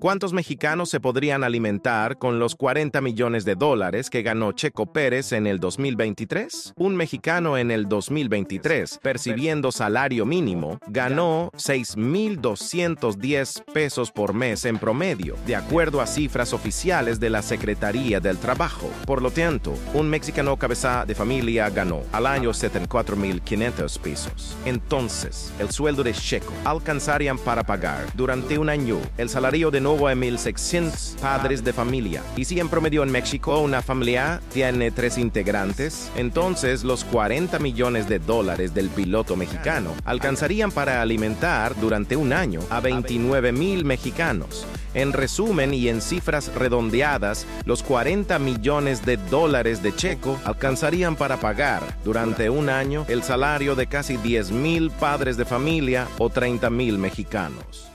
¿Cuántos mexicanos se podrían alimentar con los $40 millones que ganó Checo Pérez en el 2023? Un mexicano en el 2023, percibiendo salario mínimo, ganó $6,210 por mes en promedio, de acuerdo a cifras oficiales de la Secretaría del Trabajo. Por lo tanto, un mexicano cabeza de familia ganó al año $74,500. Entonces, el sueldo de Checo alcanzarían para pagar durante un año el salario de 9,600 padres de familia. Y si en promedio en México una familia tiene 3 integrantes, entonces los $40 millones del piloto mexicano alcanzarían para alimentar durante un año a 29,000 mexicanos. En resumen y en cifras redondeadas, los $40 millones de Checo alcanzarían para pagar durante un año el salario de casi 10,000 padres de familia o 30,000 mexicanos.